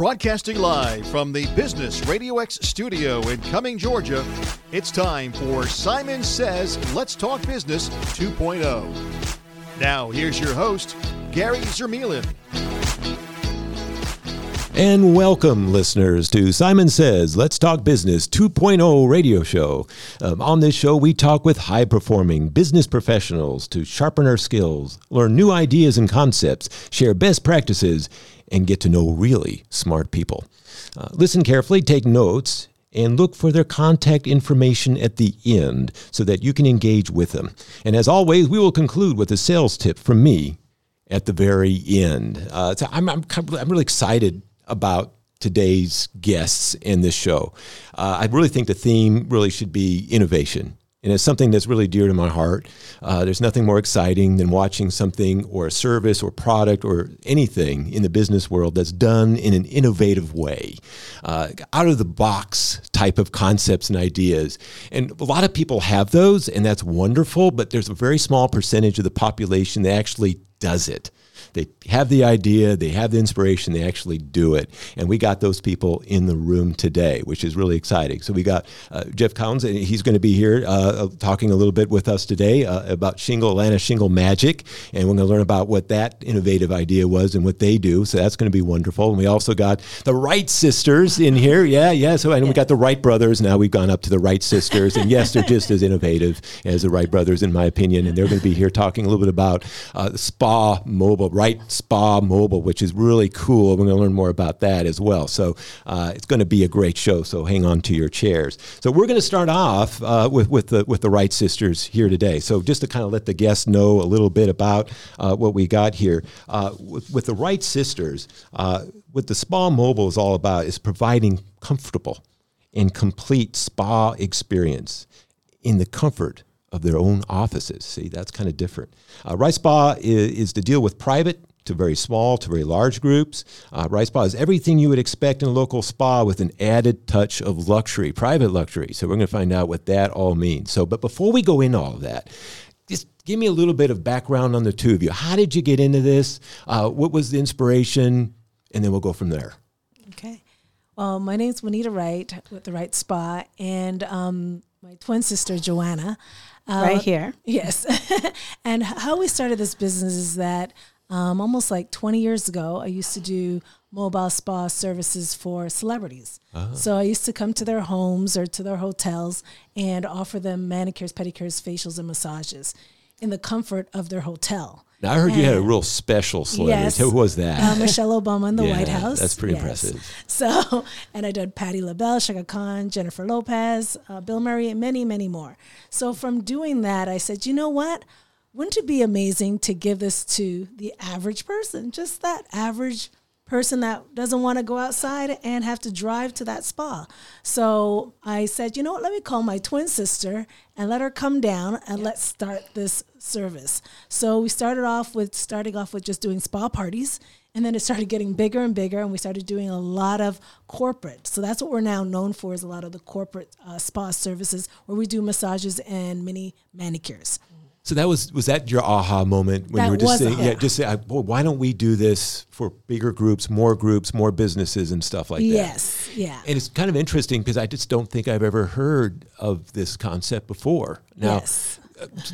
Broadcasting live from the Business RadioX studio in Cumming, Georgia, it's time for Simon Says Let's Talk Business 2.0. Now, here's your host, Gary Zermuehlen. And welcome, listeners, to Simon Says Let's Talk Business 2.0 radio show. On this show, we talk with high-performing business professionals to sharpen our skills, learn new ideas and concepts, share best practices, and get to know really smart people. Listen carefully, take notes, and look for their contact information at the end so that you can engage with them. And as always, we will conclude with a sales tip from me at the very end. So I'm really excited about today's guests in this show. I really think the theme really should be innovation. And it's something that's really dear to my heart. There's nothing more exciting than watching something or a service or product or anything in the business world that's done in an innovative way, out-of-the-box type of concepts and ideas. And a lot of people have those, and that's wonderful, but there's a very small percentage of the population that actually does it. They have the idea, they have the inspiration, they actually do it. And we got those people in the room today, which is really exciting. So we got Jeff Kouns, and he's going to be here talking a little bit with us today about Atlanta Shingle Magic. And we're going to learn about what that innovative idea was and what they do. So that's going to be wonderful. And we also got the Wright sisters in here. Yeah. So we got the Wright brothers. Now we've gone up to the Wright sisters. And yes, they're just as innovative as the Wright brothers, in my opinion. And they're going to be here talking a little bit about Wright Spa Mobile, which is really cool. We're going to learn more about that as well. So it's going to be a great show. So hang on to your chairs. So we're going to start off with the Wright sisters here today. So just to kind of let the guests know a little bit about what we got here with the Wright sisters, what the Spa Mobile is all about is providing comfortable and complete spa experience in the comfort of their own offices. See, that's kind of different. Wright Spa is to deal with private to very small to very large groups. Wright Spa is everything you would expect in a local spa with an added touch of luxury, private luxury. So we're going to find out what that all means. So, but before we go into all of that, just give me a little bit of background on the two of you. How did you get into this? What was the inspiration? And then we'll go from there. Okay. Well, my name's Juanita Wright with the Wright Spa, and my twin sister, Joanna. Right here. Yes. And how we started this business is that almost like 20 years ago, I used to do mobile spa services for celebrities. Uh-huh. So I used to come to their homes or to their hotels and offer them manicures, pedicures, facials, and massages in the comfort of their hotel. Now, I heard you had a real special celebrity. Yes. Who was that? Michelle Obama in the White House. That's pretty impressive. So, and I did Patti LaBelle, Shaka Khan, Jennifer Lopez, Bill Murray, and many, many more. So from doing that, I said, you know what? Wouldn't it be amazing to give this to the average person? Just that average person that doesn't want to go outside and have to drive to that spa. So I said, you know what, let me call my twin sister and let her come down and let's start this service. So we started off with just doing spa parties, and then it started getting bigger and bigger, and we started doing a lot of corporate. So that's what we're now known for, is a lot of the corporate spa services where we do massages and mini manicures. So that was that your aha moment when you were just saying, why don't we do this for bigger groups, more businesses and stuff like that? Yes, yeah. And it's kind of interesting because I just don't think I've ever heard of this concept before. Now,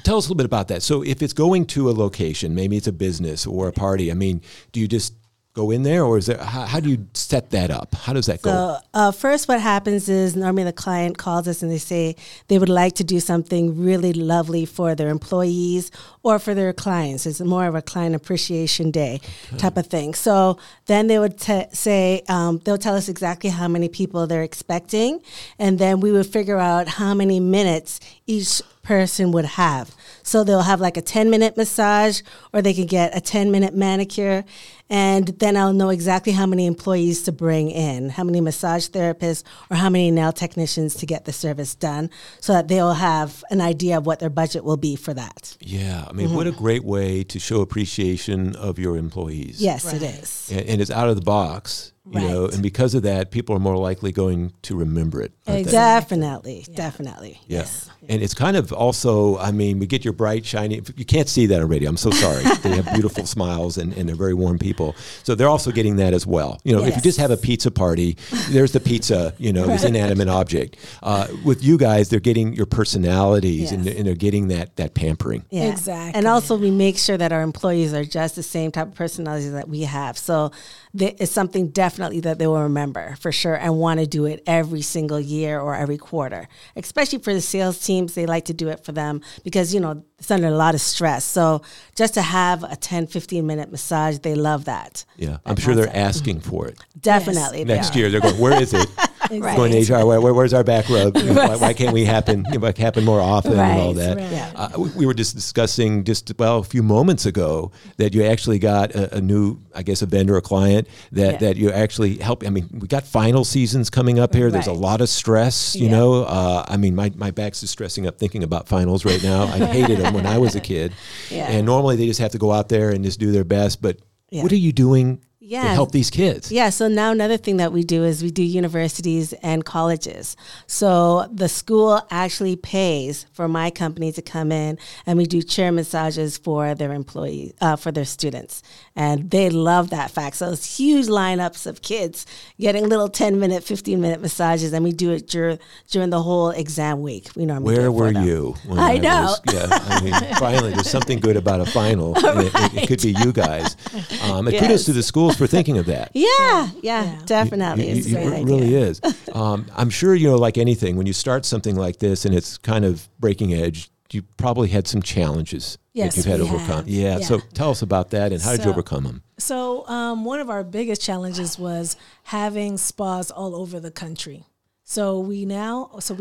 tell us a little bit about that. So if it's going to a location, maybe it's a business or a party, I mean, do you just go in there, or is there? How do you set that up? How does that go? So first, what happens is normally the client calls us and they say they would like to do something really lovely for their employees or for their clients. It's more of a client appreciation day type of thing. So then they would say they'll tell us exactly how many people they're expecting, and then we would figure out how many minutes each person would have. So they'll have like a 10-minute massage, or they can get a 10-minute manicure. And then I'll know exactly how many employees to bring in, how many massage therapists or how many nail technicians to get the service done, so that they'll have an idea of what their budget will be for that. Yeah. I mean, what a great way to show appreciation of your employees. Yes, it is. And it's out of the box. Right. You know, and because of that, people are more likely going to remember it. Definitely. Yeah. Yes. And it's kind of also, I mean, we get your bright, shiny, you can't see that on radio. I'm so sorry. They have beautiful smiles and they're very warm people. So they're also getting that as well. You know, if you just have a pizza party, there's the pizza, you know, this inanimate object. With you guys, they're getting your personalities and they're getting that pampering. Yeah. Exactly. And also we make sure that our employees are just the same type of personalities that we have. So it's something definitely that they will remember for sure and want to do it every single year or every quarter. Especially for the sales teams, they like to do it for them because, you know, it's under a lot of stress. So just to have a 10, 15-minute massage, they love that. Yeah, I'm sure they're asking for it. Definitely. Yes. Next year, they're going, where is it? Right. Going to HR, where's our back rub? You know, why can't we happen more often and all that? Right. Yeah. We were just discussing a few moments ago that you actually got a new, I guess, a vendor, a client that you actually help. I mean, we got final seasons coming up here. There's a lot of stress, you know. I mean, my back's just stressing up thinking about finals right now. I hated them when I was a kid. Yeah. And normally they just have to go out there and just do their best. But what are you doing to help these kids? Yeah, so now another thing that we do is we do universities and colleges. So the school actually pays for my company to come in, and we do chair massages for their employees, for their students. And they love that fact. So it's huge lineups of kids getting little 10-minute, 15-minute massages, and we do it during the whole exam week. We normally Where were them. You? When I know. Finally, there's something good about a final. Right. It could be you guys. Kudos to the schools for thinking of that. Yeah, definitely. It's a great idea. It really is. I'm sure, you know, like anything, when you start something like this and it's kind of breaking edge, you probably had some challenges that you've had to overcome. Yeah, so tell us about that and how did you overcome them? So one of our biggest challenges was having spas all over the country. So we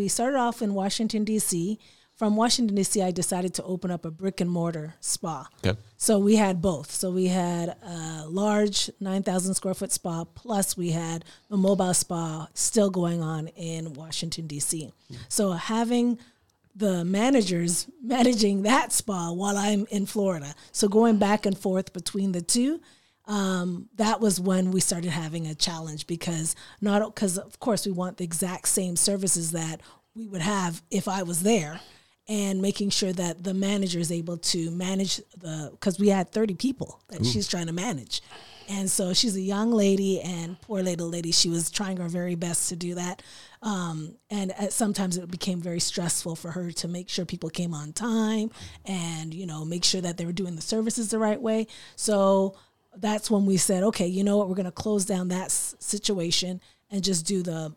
started off in Washington, D.C., From Washington, D.C., I decided to open up a brick-and-mortar spa. Okay. So we had both. So we had a large 9,000-square-foot spa, plus we had a mobile spa still going on in Washington, D.C. Mm-hmm. So having the managers managing that spa while I'm in Florida, so going back and forth between the two, that was when we started having a challenge because of course, we want the exact same services that we would have if I was there. And making sure that the manager is able to manage because we had 30 people that she's trying to manage. And so she's a young lady, and poor little lady, she was trying her very best to do that. And sometimes it became very stressful for her to make sure people came on time and, you know, make sure that they were doing the services the right way. So that's when we said, okay, you know what, we're going to close down that situation and just do the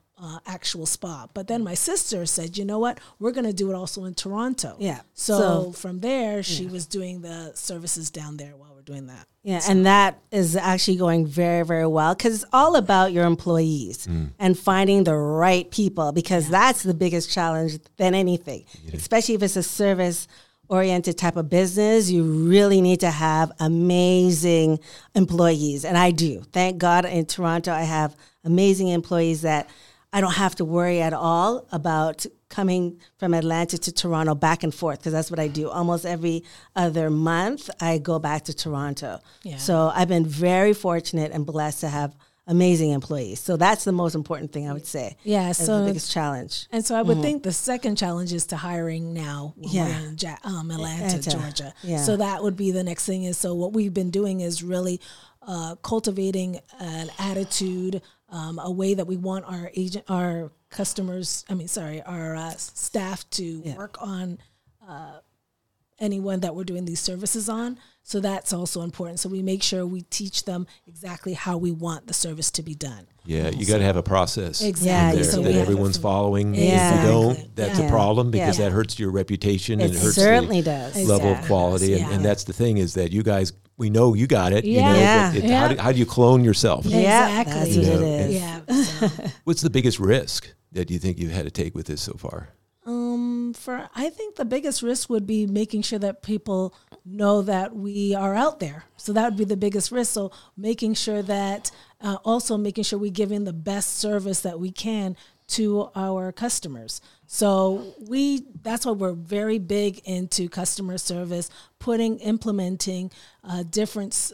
actual spa. But then my sister said, you know what, we're going to do it also in Toronto. Yeah. So from there, she was doing the services down there while we're doing that. Yeah, and that is actually going very, very well because it's all about your employees and finding the right people because that's the biggest challenge than anything, especially if it's a service-oriented type of business. You really need to have amazing employees, and I do. Thank God in Toronto I have amazing employees that I don't have to worry at all about coming from Atlanta to Toronto back and forth because that's what I do. Almost every other month, I go back to Toronto. Yeah. So I've been very fortunate and blessed to have amazing employees. So that's the most important thing I would say. Yeah. So the biggest challenge. And so I would think the second challenge is to hiring now in Atlanta, Georgia. Yeah. So that would be the next thing is, so what we've been doing is really cultivating an attitude, a way that we want our staff to work on anyone that we're doing these services on. So that's also important. So we make sure we teach them exactly how we want the service to be done. Yeah, you got to have a process that everyone's following. Yeah. If you don't, that's a problem because that hurts your reputation and it hurts the level of quality. Yeah. And that's the thing is that you guys, we know you got it. Yeah. You know, how do you clone yourself? Yeah, exactly. You know, it is. What's the biggest risk that you think you've had to take with this so far? I think the biggest risk would be making sure that people know that we are out there. So that would be the biggest risk. So making sure that we're giving the best service that we can to our customers. So that's why we're very big into customer service, implementing different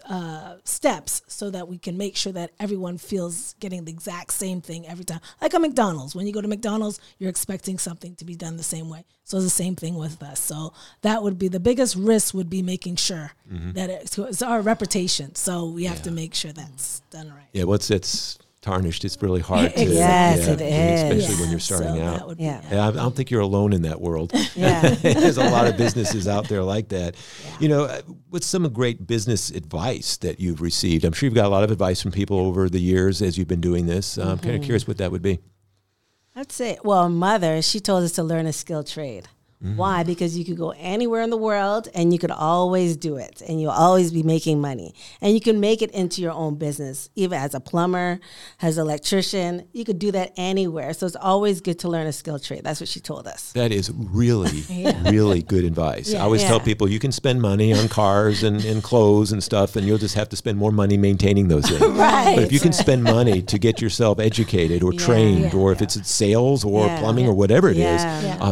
steps so that we can make sure that everyone feels getting the exact same thing every time. Like a McDonald's. When you go to McDonald's, you're expecting something to be done the same way. So it's the same thing with us. So that would be the biggest risk, would be making sure that it's our reputation. So we have to make sure that's done right. Yeah, it's tarnished. It's really hard to, especially when you're starting out. I don't think you're alone in that world. There's a lot of businesses out there like that. Yeah. You know, what's some great business advice that you've received? I'm sure you've got a lot of advice from people over the years as you've been doing this. I'm kind of curious what that would be. I'd say, Mother, she told us to learn a skill trade. Mm-hmm. Why? Because you could go anywhere in the world and you could always do it and you'll always be making money. And you can make it into your own business, even as a plumber, as an electrician. You could do that anywhere. So it's always good to learn a skill trade. That's what she told us. That is really, really good advice. I always tell people you can spend money on cars and clothes and stuff, and you'll just have to spend more money maintaining those things. Right. But if you can spend money to get yourself educated or trained, or if it's sales or plumbing or whatever it is,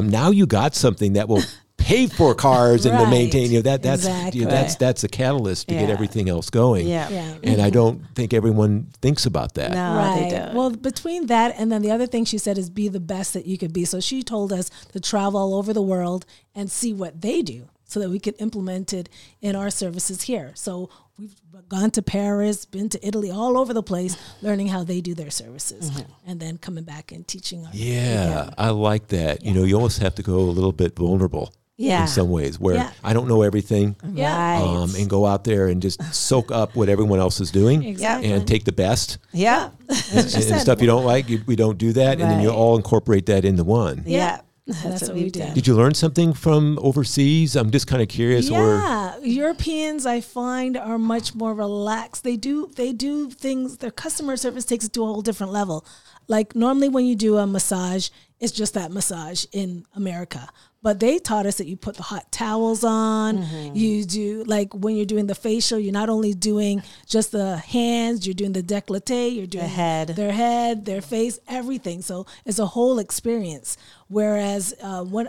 now you got something that will pay for cars and to maintain you. That's a catalyst to get everything else going. And I don't think everyone thinks about that. No, they don't. Well, between that and then the other thing she said is be the best that you could be. So she told us to travel all over the world and see what they do so that we could implement it in our services here. So we've gone to Paris, been to Italy, all over the place, learning how they do their services, and then coming back and teaching. I like that. Yeah. You know, you almost have to go a little bit vulnerable in some ways, where I don't know everything, and go out there and just soak up what everyone else is doing and take the best. Yeah. And stuff you don't like, we don't do that, and then you all incorporate that into one. Yeah. That's what we did. Did you learn something from overseas? I'm just kind of curious. Yeah, Europeans I find are much more relaxed. They do things. Their customer service takes it to a whole different level. Like normally when you do a massage, it's just that massage in America. But they taught us that you put the hot towels on. Mm-hmm. You do, like when you're doing the facial, you're not only doing just the hands, you're doing the décolleté, you're doing their head, their face, everything. So it's a whole experience. Whereas,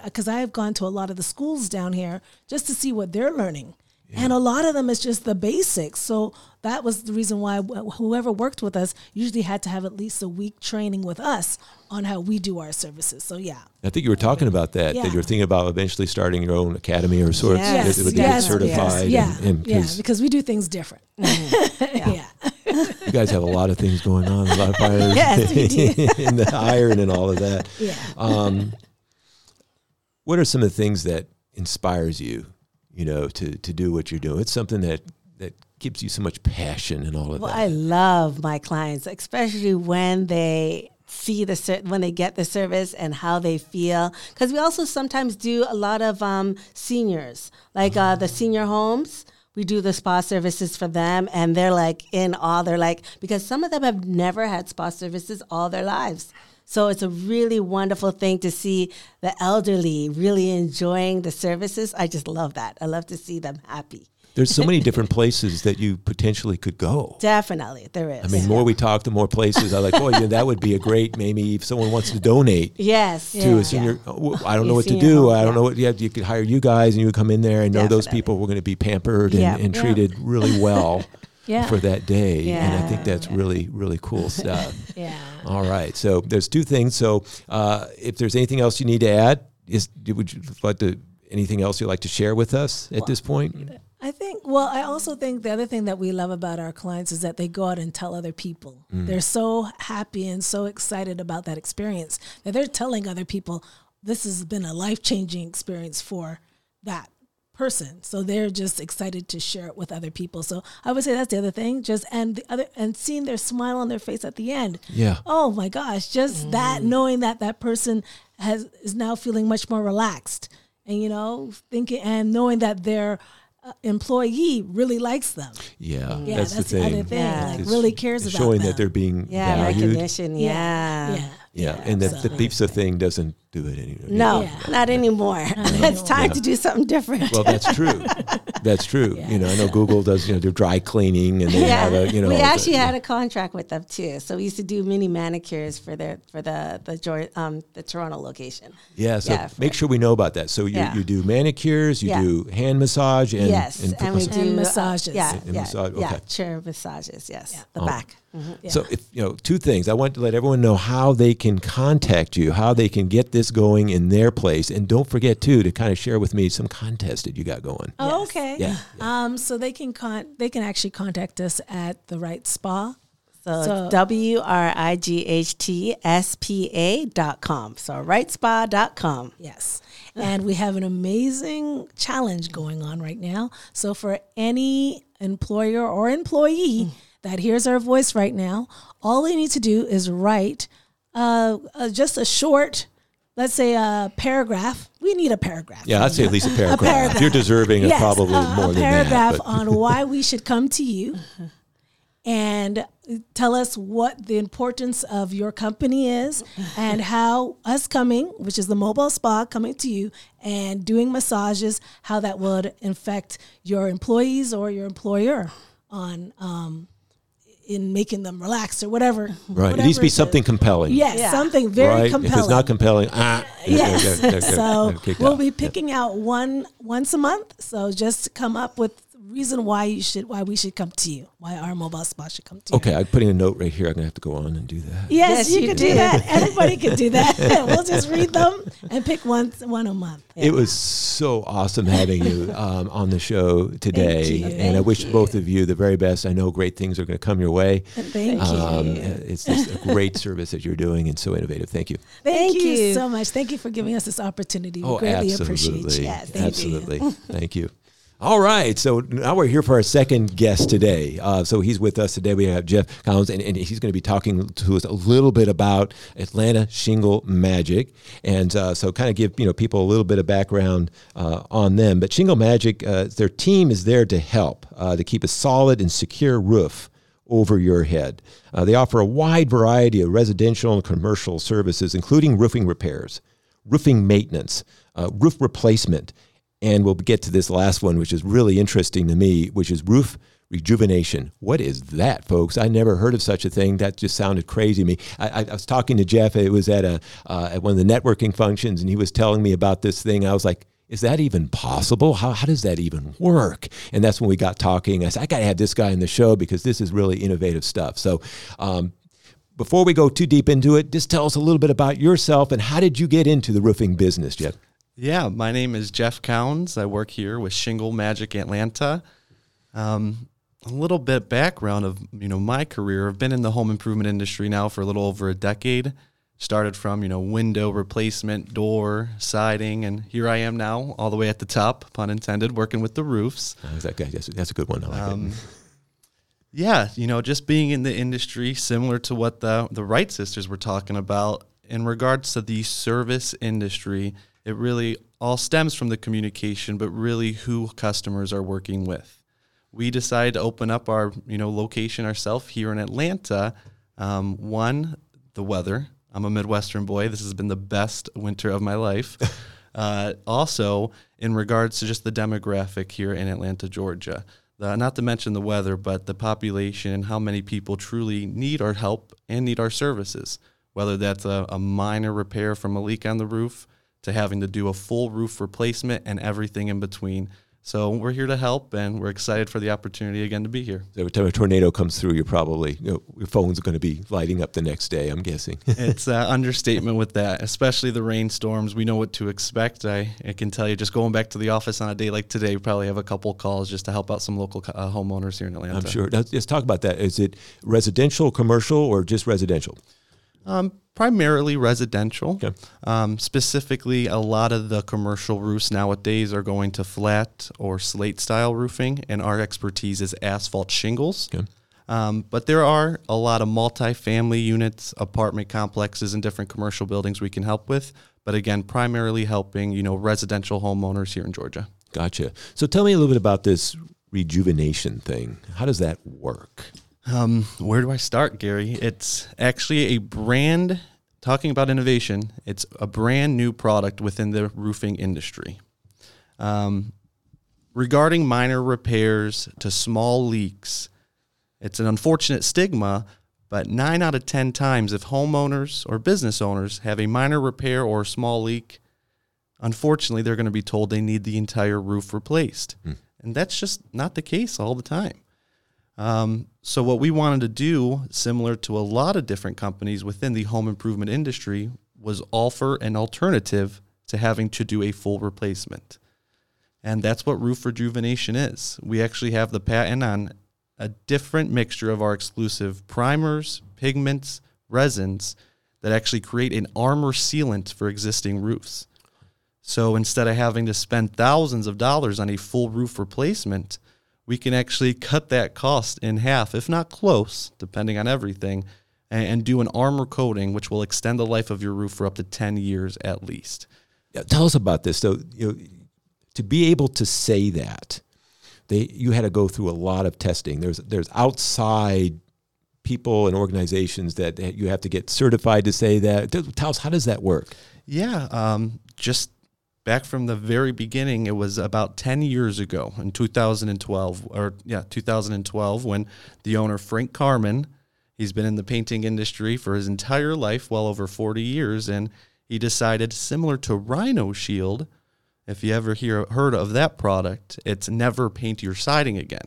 because I have gone to a lot of the schools down here just to see what they're learning. Yeah. And a lot of them is just the basics. So that was the reason why whoever worked with us usually had to have at least a week training with us on how we do our services. So, I think you were talking about that you were thinking about eventually starting your own academy or sorts. Yes. That would get certified. Yes. Because we do things different. Mm-hmm. You guys have a lot of things going on, a lot of fires in the iron and all of that. Yeah. What are some of the things that inspires you? You know, to do what you're doing. It's something that gives you so much passion and all of that. Well, I love my clients, especially when they see when they get the service and how they feel. Because we also sometimes do a lot of seniors, like the senior homes. We do the spa services for them, and they're like in awe. They're like, because some of them have never had spa services all their lives. So it's a really wonderful thing to see the elderly really enjoying the services. I just love that. I love to see them happy. There's so many different places that you potentially could go. Definitely, there is. I mean, more we talk, the more places. I'm like, that would be a great, maybe if someone wants to donate. Yes. To a senior, I don't know what to do. Home, I don't know what, you could hire you guys and you would come in there and know those people were going to be pampered and treated really well. For that day. Yeah. And I think that's really, really cool stuff. All right. So there's two things. So if there's anything else you need to add, anything else you'd like to share with us at this point? I also think the other thing that we love about our clients is that they go out and tell other people. Mm. They're so happy and so excited about that experience that they're telling other people, this has been a life-changing experience for that person. So they're just excited to share it with other people. So I would say that's the other thing. And seeing their smile on their face at the end. Yeah. Oh my gosh, just that, knowing that person is now feeling much more relaxed, and thinking and knowing that their employee really likes them. Yeah, that's the other thing. Yeah. Like really cares about them. Showing that they're being valued. Recognition. Yeah. And that the pizza thing doesn't do it anymore. No, you know, not anymore. It's time to do something different. Well, that's true. That's true. Yeah. You know, I know Google does, you know, their dry cleaning and they have a, you know. We actually had a contract with them too. So we used to do mini manicures for their, for the Toronto location. Yeah. So make sure we know about that. So you do manicures, you do hand massage and and we do massages. Chair massages. Yes. Yeah. The back. Mm-hmm. Yeah. So, if, you know, two things. I want to let everyone know how they can contact you, how they can get this going in their place. And don't forget, too, to kind of share with me some contest that you got going. Oh, yes. Okay. Yeah. So they can actually contact us at the Wright Spa. So it's WRIGHTSPA.com. So WrightSpa.com. Yes. And we have an amazing challenge going on right now. So for any employer or employee that hears our voice right now, all they need to do is write just a short, let's say a paragraph. We need a paragraph. Yeah, I'd say at least a paragraph. A paragraph. If you're deserving of probably more than that. A paragraph on why we should come to you and tell us what the importance of your company is and how us coming, which is the mobile spa, coming to you and doing massages, how that would affect your employees or your employer on in making them relax or whatever. Right. Whatever it needs to be something compelling. Yes, something very compelling. If it's not compelling, so we'll be picking out one once a month. So just come up with reason why we should come to you, why our mobile spa should come to you. Okay, I'm putting a note right here. I'm going to have to go on and do that. Yes, you can do that. Everybody can do that. We'll just read them and pick one a month. Yeah. It was so awesome having you on the show today. Thank you. And I wish both of you the very best. I know great things are going to come your way. Thank you. It's just a great service that you're doing and so innovative. Thank you. Thank you so much. Thank you for giving us this opportunity. We greatly appreciate you. Yes, absolutely. Thank you. All right, so now we're here for our second guest today. So he's with us today. We have Jeff Kouns, and he's going to be talking to us a little bit about Atlanta Shingle Magic, and so kind of give people a little bit of background on them. But Shingle Magic, their team is there to help to keep a solid and secure roof over your head. They offer a wide variety of residential and commercial services, including roofing repairs, roofing maintenance, roof replacement. And we'll get to this last one, which is really interesting to me, which is roof rejuvenation. What is that, folks? I never heard of such a thing. That just sounded crazy to me. I was talking to Jeff. It was at one of the networking functions, and he was telling me about this thing. I was like, is that even possible? How does that even work? And that's when we got talking. I said, I got to have this guy on the show because this is really innovative stuff. So before we go too deep into it, just tell us a little bit about yourself and how did you get into the roofing business, Jeff? Yeah, my name is Jeff Kouns. I work here with Shingle Magic Atlanta. A little bit background of my career. I've been in the home improvement industry now for a little over a decade. Started from window replacement, door, siding, and here I am now, all the way at the top, pun intended, working with the roofs. Okay, that's a good one. I like it. Yeah, just being in the industry, similar to what the Wright sisters were talking about in regards to the service industry. It really all stems from the communication, but really who customers are working with. We decided to open up our, location ourselves here in Atlanta. One, the weather. I'm a Midwestern boy. This has been the best winter of my life. Also, in regards to just the demographic here in Atlanta, Georgia. Not to mention the weather, but the population and how many people truly need our help and need our services, whether that's a minor repair from a leak on the roof, to having to do a full roof replacement and everything in between. So we're here to help, and we're excited for the opportunity again to be here. So every time a tornado comes through, you're probably, your phone's going to be lighting up the next day, I'm guessing. It's an understatement with that, especially the rainstorms. We know what to expect. I can tell you, just going back to the office on a day like today, we probably have a couple calls just to help out some local homeowners here in Atlanta. I'm sure. Now, let's talk about that. Is it residential, commercial, or just residential? Primarily residential. Okay. Specifically, a lot of the commercial roofs nowadays are going to flat or slate style roofing, and our expertise is asphalt shingles. Okay. But there are a lot of multi-family units, apartment complexes, and different commercial buildings we can help with. But again, primarily helping, residential homeowners here in Georgia. Gotcha. So tell me a little bit about this rejuvenation thing. How does that work? Where do I start, Gary? It's actually a brand talking about innovation, it's a brand new product within the roofing industry. Regarding minor repairs to small leaks, it's an unfortunate stigma, but 9 out of 10 times if homeowners or business owners have a minor repair or a small leak, unfortunately, they're going to be told they need the entire roof replaced. And that's just not the case all the time. So what we wanted to do, similar to a lot of different companies within the home improvement industry, was offer an alternative to having to do a full replacement. And that's what roof rejuvenation is. We actually have the patent on a different mixture of our exclusive primers, pigments, resins that actually create an armor sealant for existing roofs. So instead of having to spend thousands of dollars on a full roof replacement, we can actually cut that cost in half, if not close, depending on everything, and do an armor coating, which will extend the life of your roof for up to 10 years at least. Yeah, tell us about this. So, to be able to say that, you had to go through a lot of testing. There's outside people and organizations that you have to get certified to say that. Tell us, how does that work? Yeah, just back from the very beginning, it was about 10 years ago in 2012, when the owner, Frank Carmen, he's been in the painting industry for his entire life, well over 40 years, and he decided, similar to Rhino Shield, if you ever heard of that product, it's never paint your siding again.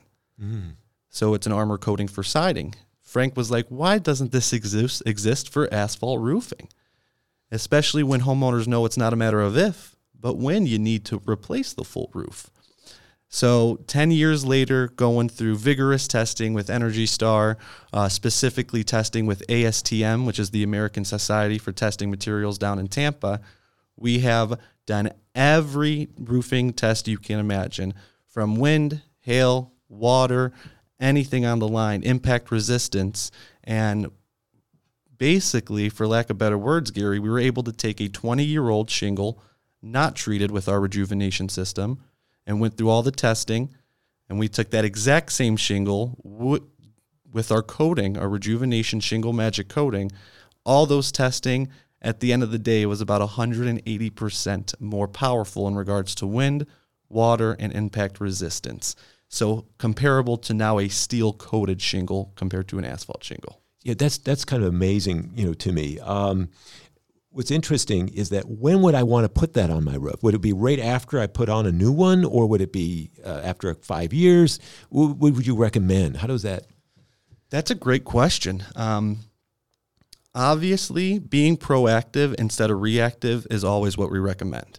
So it's an armor coating for siding. Frank was like, why doesn't this exist for asphalt roofing? Especially when homeowners know it's not a matter of if, but when you need to replace the full roof. So 10 years later, going through vigorous testing with Energy Star, specifically testing with ASTM, which is the American Society for Testing Materials down in Tampa, we have done every roofing test you can imagine, from wind, hail, water, anything on the line, impact resistance, and basically, for lack of better words, Gary, we were able to take a 20-year-old shingle not treated with our rejuvenation system and went through all the testing, and we took that exact same shingle with our coating, our rejuvenation shingle magic coating. All those testing, at the end of the day, was about 180% more powerful in regards to wind, water, and impact resistance. So comparable to now a steel-coated shingle compared to an asphalt shingle. Yeah, that's kind of amazing, to me. What's interesting is that when would I want to put that on my roof? Would it be right after I put on a new one, or would it be after 5 years? What would you recommend? How does that? That's a great question. Obviously, being proactive instead of reactive is always what we recommend.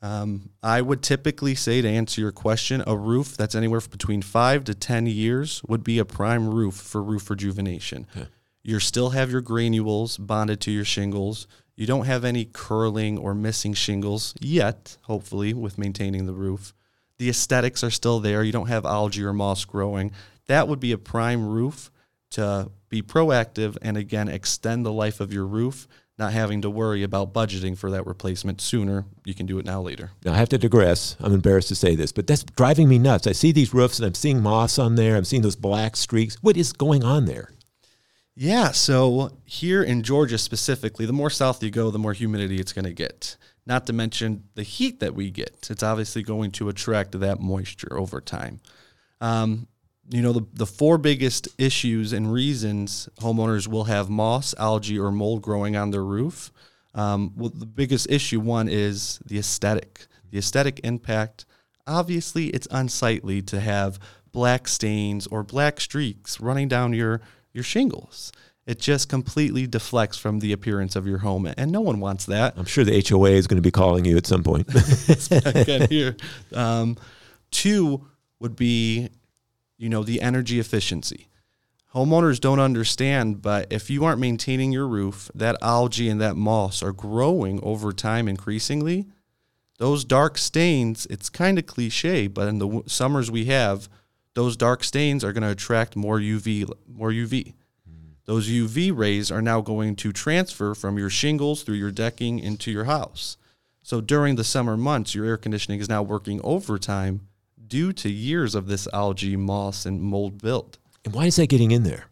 I would typically say, to answer your question, a roof that's anywhere between 5 to 10 years would be a prime roof for roof rejuvenation. Okay. You still have your granules bonded to your shingles. You don't have any curling or missing shingles yet, hopefully, with maintaining the roof. The aesthetics are still there. You don't have algae or moss growing. That would be a prime roof to be proactive and, again, extend the life of your roof, not having to worry about budgeting for that replacement sooner. You can do it now, later. Now, I have to digress. I'm embarrassed to say this, but that's driving me nuts. I see these roofs and I'm seeing moss on there. I'm seeing those black streaks. What is going on there? Yeah, so here in Georgia specifically, the more south you go, the more humidity it's going to get, not to mention the heat that we get. It's obviously going to attract that moisture over time. The four biggest issues and reasons homeowners will have moss, algae, or mold growing on their roof. The biggest issue one is the aesthetic impact. Obviously, it's unsightly to have black stains or black streaks running down your shingles. It just completely deflects from the appearance of your home, and no one wants that. I'm sure the HOA is going to be calling you at some point. It's back in here. Two would be, the energy efficiency. Homeowners don't understand, but if you aren't maintaining your roof, that algae and that moss are growing over time increasingly. Those dark stains, it's kind of cliche, but in the summers we have, those dark stains are going to attract more UV. Those UV rays are now going to transfer from your shingles through your decking into your house. So during the summer months, your air conditioning is now working overtime due to years of this algae, moss, and mold build. And why is that getting in there?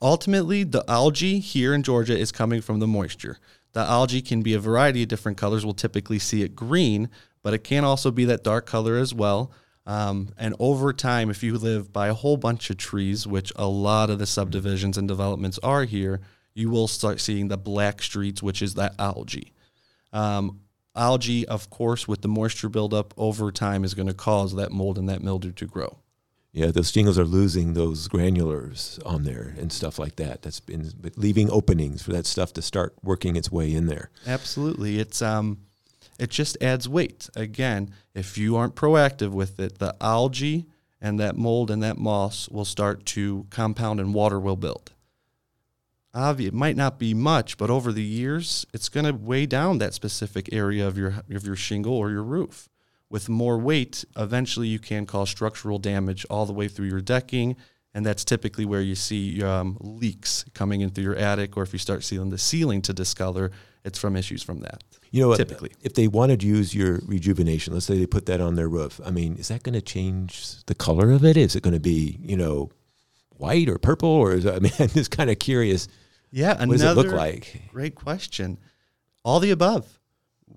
Ultimately, the algae here in Georgia is coming from the moisture. The algae can be a variety of different colors. We'll typically see it green, but it can also be that dark color as well. And over time, if you live by a whole bunch of trees, which a lot of the subdivisions and developments are here, you will start seeing the black streets, which is that algae. Algae, of course, with the moisture buildup over time is going to cause that mold and that mildew to grow. Yeah, those shingles are losing those granulars on there and stuff like that. That's been leaving openings for that stuff to start working its way in there. Absolutely. It just adds weight. Again, if you aren't proactive with it, the algae and that mold and that moss will start to compound and water will build. It might not be much, but over the years, it's going to weigh down that specific area of your shingle or your roof. With more weight, eventually you can cause structural damage all the way through your decking, and that's typically where you see leaks coming in through your attic, or if you start seeing the ceiling to discolor, it's from issues from that. You know, typically, if they wanted to use your rejuvenation, let's say they put that on their roof, I mean, is that going to change the color of it? Is it going to be, you know, white or purple? Or is that, I mean, I'm just kind of curious. Yeah, what does it look like? Great question. All the above.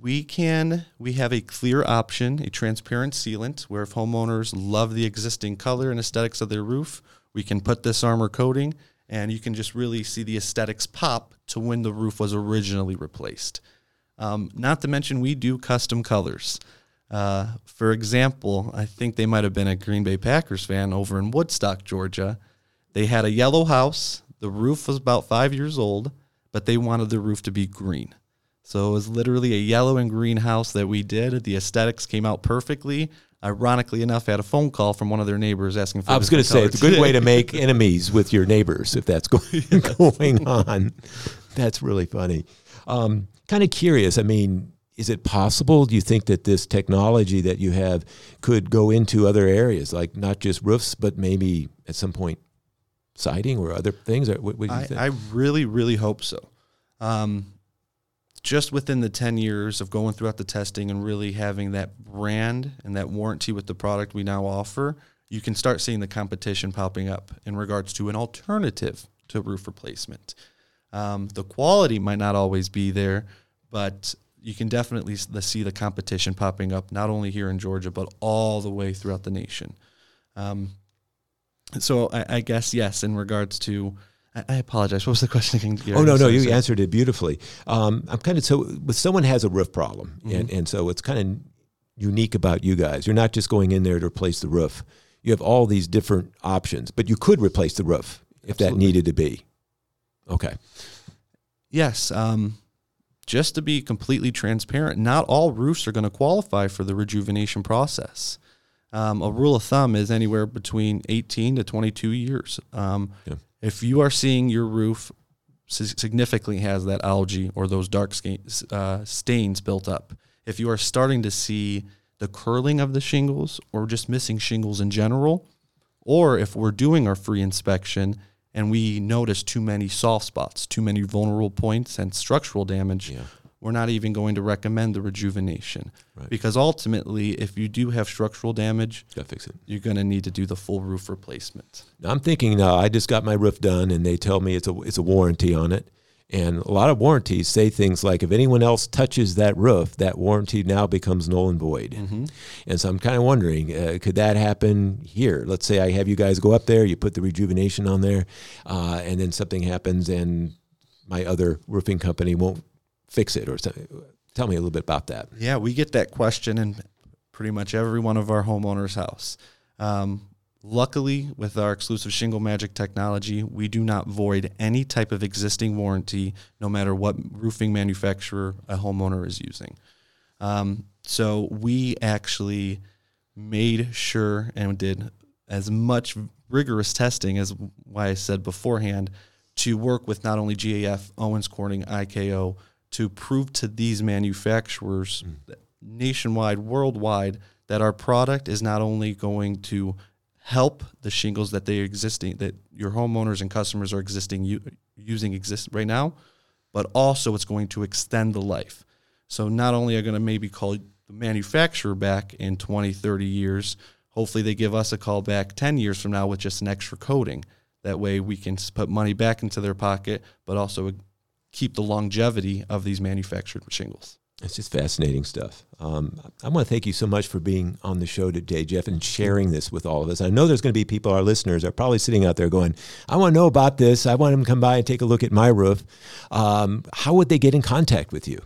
We have a clear option, a transparent sealant, where if homeowners love the existing color and aesthetics of their roof, we can put this armor coating and you can just really see the aesthetics pop to when the roof was originally replaced. Not to mention we do custom colors. For example, I think they might have been a Green Bay Packers fan over in Woodstock, Georgia. They had a yellow house. The roof was about 5 years old, but they wanted the roof to be green. So it was literally a yellow and green house that we did. The aesthetics came out perfectly. Ironically enough, I had a phone call from one of their neighbors asking for I was going to say, it's a good way to make enemies with your neighbors if that's going on. That's really funny. Kind of curious. I mean, is it possible? Do you think that this technology that you have could go into other areas, like not just roofs, but maybe at some point siding or other things? What do you think? I really, really hope so. Just within the 10 years of going throughout the testing and really having that brand and that warranty with the product we now offer, you can start seeing the competition popping up in regards to an alternative to roof replacement. The quality might not always be there, but you can definitely see the competition popping up, not only here in Georgia, but all the way throughout the nation. So I guess, yes, in regards to I apologize. What was the question again? Oh, no, you answered it beautifully. I'm kind of when someone has a roof problem, mm-hmm. and so it's kind of unique about you guys. You're not just going in there to replace the roof. You have all these different options, but you could replace the roof if Absolutely. That needed to be. Okay. Yes. Just to be completely transparent, not all roofs are going to qualify for the rejuvenation process. A rule of thumb is anywhere between 18 to 22 years. Yeah. If you are seeing your roof significantly has that algae or those dark stains built up, if you are starting to see the curling of the shingles or just missing shingles in general, or if we're doing our free inspection and we notice too many soft spots, too many vulnerable points and structural damage, yeah. We're not even going to recommend the rejuvenation. Right. Because ultimately, if you do have structural damage, gotta fix it. You're going to need to do the full roof replacement. Now I'm thinking, I just got my roof done, and they tell me it's a warranty on it. And a lot of warranties say things like, if anyone else touches that roof, that warranty now becomes null and void. Mm-hmm. And so I'm kind of wondering, could that happen here? Let's say I have you guys go up there, you put the rejuvenation on there, and then something happens, and my other roofing company won't fix it or something. Tell me a little bit about that. Yeah, we get that question in pretty much every one of our homeowners' house. Luckily, with our exclusive Shingle Magic technology, we do not void any type of existing warranty, no matter what roofing manufacturer a homeowner is using. So we actually made sure and did as much rigorous testing as why I said beforehand to work with not only GAF, Owens Corning, IKO, to prove to these manufacturers nationwide, worldwide, that our product is not only going to help the shingles that your homeowners and customers are using right now, but also it's going to extend the life. So not only are going to maybe call the manufacturer back in 20, 30 years, hopefully they give us a call back 10 years from now with just an extra coating. That way we can put money back into their pocket, but also keep the longevity of these manufactured shingles. It's just fascinating stuff. I want to thank you so much for being on the show today, Jeff, and sharing this with all of us. I know there's going to be people, our listeners, are probably sitting out there going, I want to know about this. I want them to come by and take a look at my roof. How would they get in contact with you?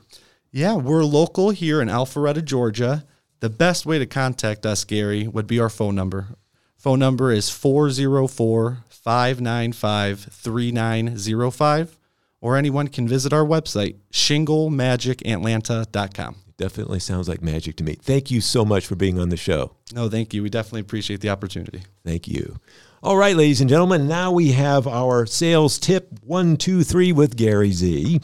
Yeah, we're local here in Alpharetta, Georgia. The best way to contact us, Gary, would be our phone number. Phone number is 404-595-3905. Or anyone can visit our website, shinglemagicatlanta.com. Definitely sounds like magic to me. Thank you so much for being on the show. No, thank you. We definitely appreciate the opportunity. Thank you. All right, ladies and gentlemen, now we have our sales tip 1, 2, 3 with Gary Z.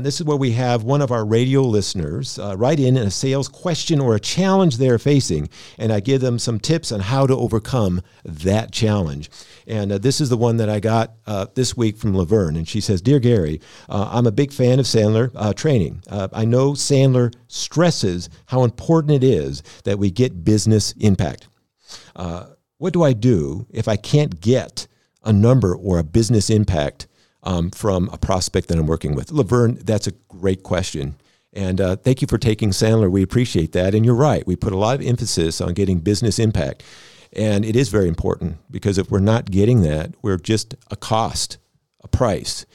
This is where we have one of our radio listeners write in a sales question or a challenge they're facing, and I give them some tips on how to overcome that challenge. And this is the one that I got this week from Laverne, and she says, Dear Gary, I'm a big fan of Sandler training. I know Sandler stresses how important it is that we get business impact. What do I do if I can't get a number or a business impact from a prospect that I'm working with? Laverne, that's a great question. And thank you for taking Sandler. We appreciate that. And you're right. We put a lot of emphasis on getting business impact. And it is very important because if we're not getting that, we're just a cost, a price.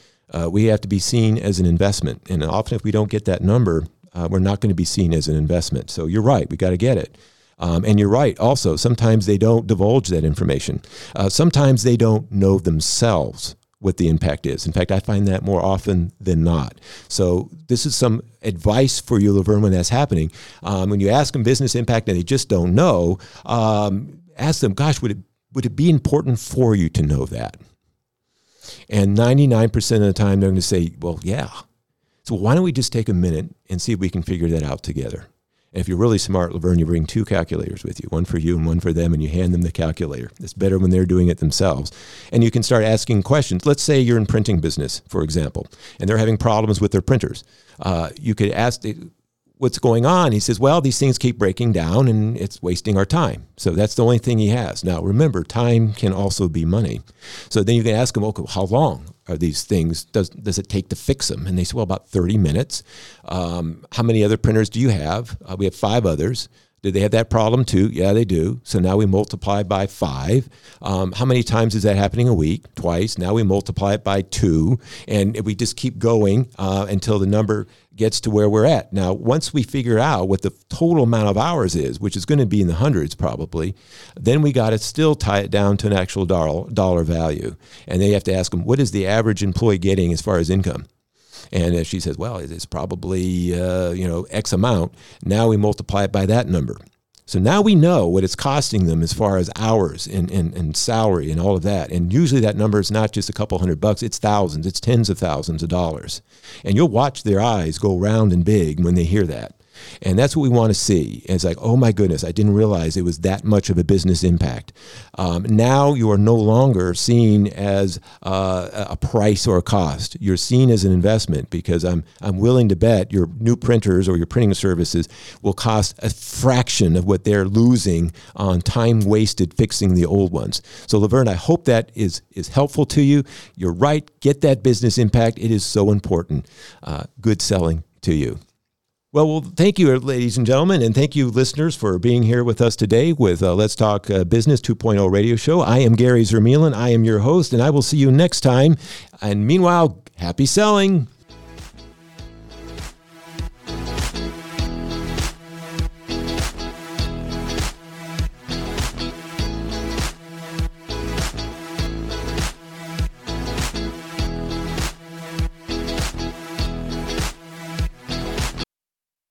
We have to be seen as an investment. And often if we don't get that number, we're not going to be seen as an investment. So you're right. We got to get it. And you're right also, sometimes they don't divulge that information. Sometimes they don't know themselves what the impact is. In fact, I find that more often than not. So this is some advice for you, Laverne, when that's happening. When you ask them business impact and they just don't know, ask them, gosh, would it be important for you to know that? And 99% of the time they're going to say, well, yeah. So why don't we just take a minute and see if we can figure that out together? And if you're really smart, Laverne, you bring 2 calculators with you, one for you and one for them, and you hand them the calculator. It's better when they're doing it themselves. And you can start asking questions. Let's say you're in printing business, for example, and they're having problems with their printers. You could ask, what's going on? He says, well, these things keep breaking down, and it's wasting our time. So that's the only thing he has. Now, remember, time can also be money. So then you can ask him, okay, how long are these things? Does it take to fix them? And they say, well, about 30 minutes. How many other printers do you have? We have 5 others. Do they have that problem too? Yeah, they do. So now we multiply by 5. How many times is that happening a week? Twice. Now we multiply it by 2. And we just keep going until the number gets to where we're at. Now, once we figure out what the total amount of hours is, which is going to be in the hundreds probably, then we got to still tie it down to an actual dollar value. And then you have to ask them, what is the average employee getting as far as income? And if she says, well, it's probably, X amount. Now we multiply it by that number. So now we know what it's costing them as far as hours and salary and all of that. And usually that number is not just a couple $100s. It's thousands. It's tens of thousands of dollars. And you'll watch their eyes go round and big when they hear that. And that's what we want to see. And it's like, oh, my goodness, I didn't realize it was that much of a business impact. Now you are no longer seen as a price or a cost. You're seen as an investment because I'm willing to bet your new printers or your printing services will cost a fraction of what they're losing on time wasted fixing the old ones. So, Laverne, I hope that is helpful to you. You're right. Get that business impact. It is so important. Good selling to you. Well, thank you, ladies and gentlemen, and thank you, listeners, for being here with us today with Let's Talk Business 2.0 radio show. I am Gary Zermuehlen. I am your host, and I will see you next time. And meanwhile, happy selling.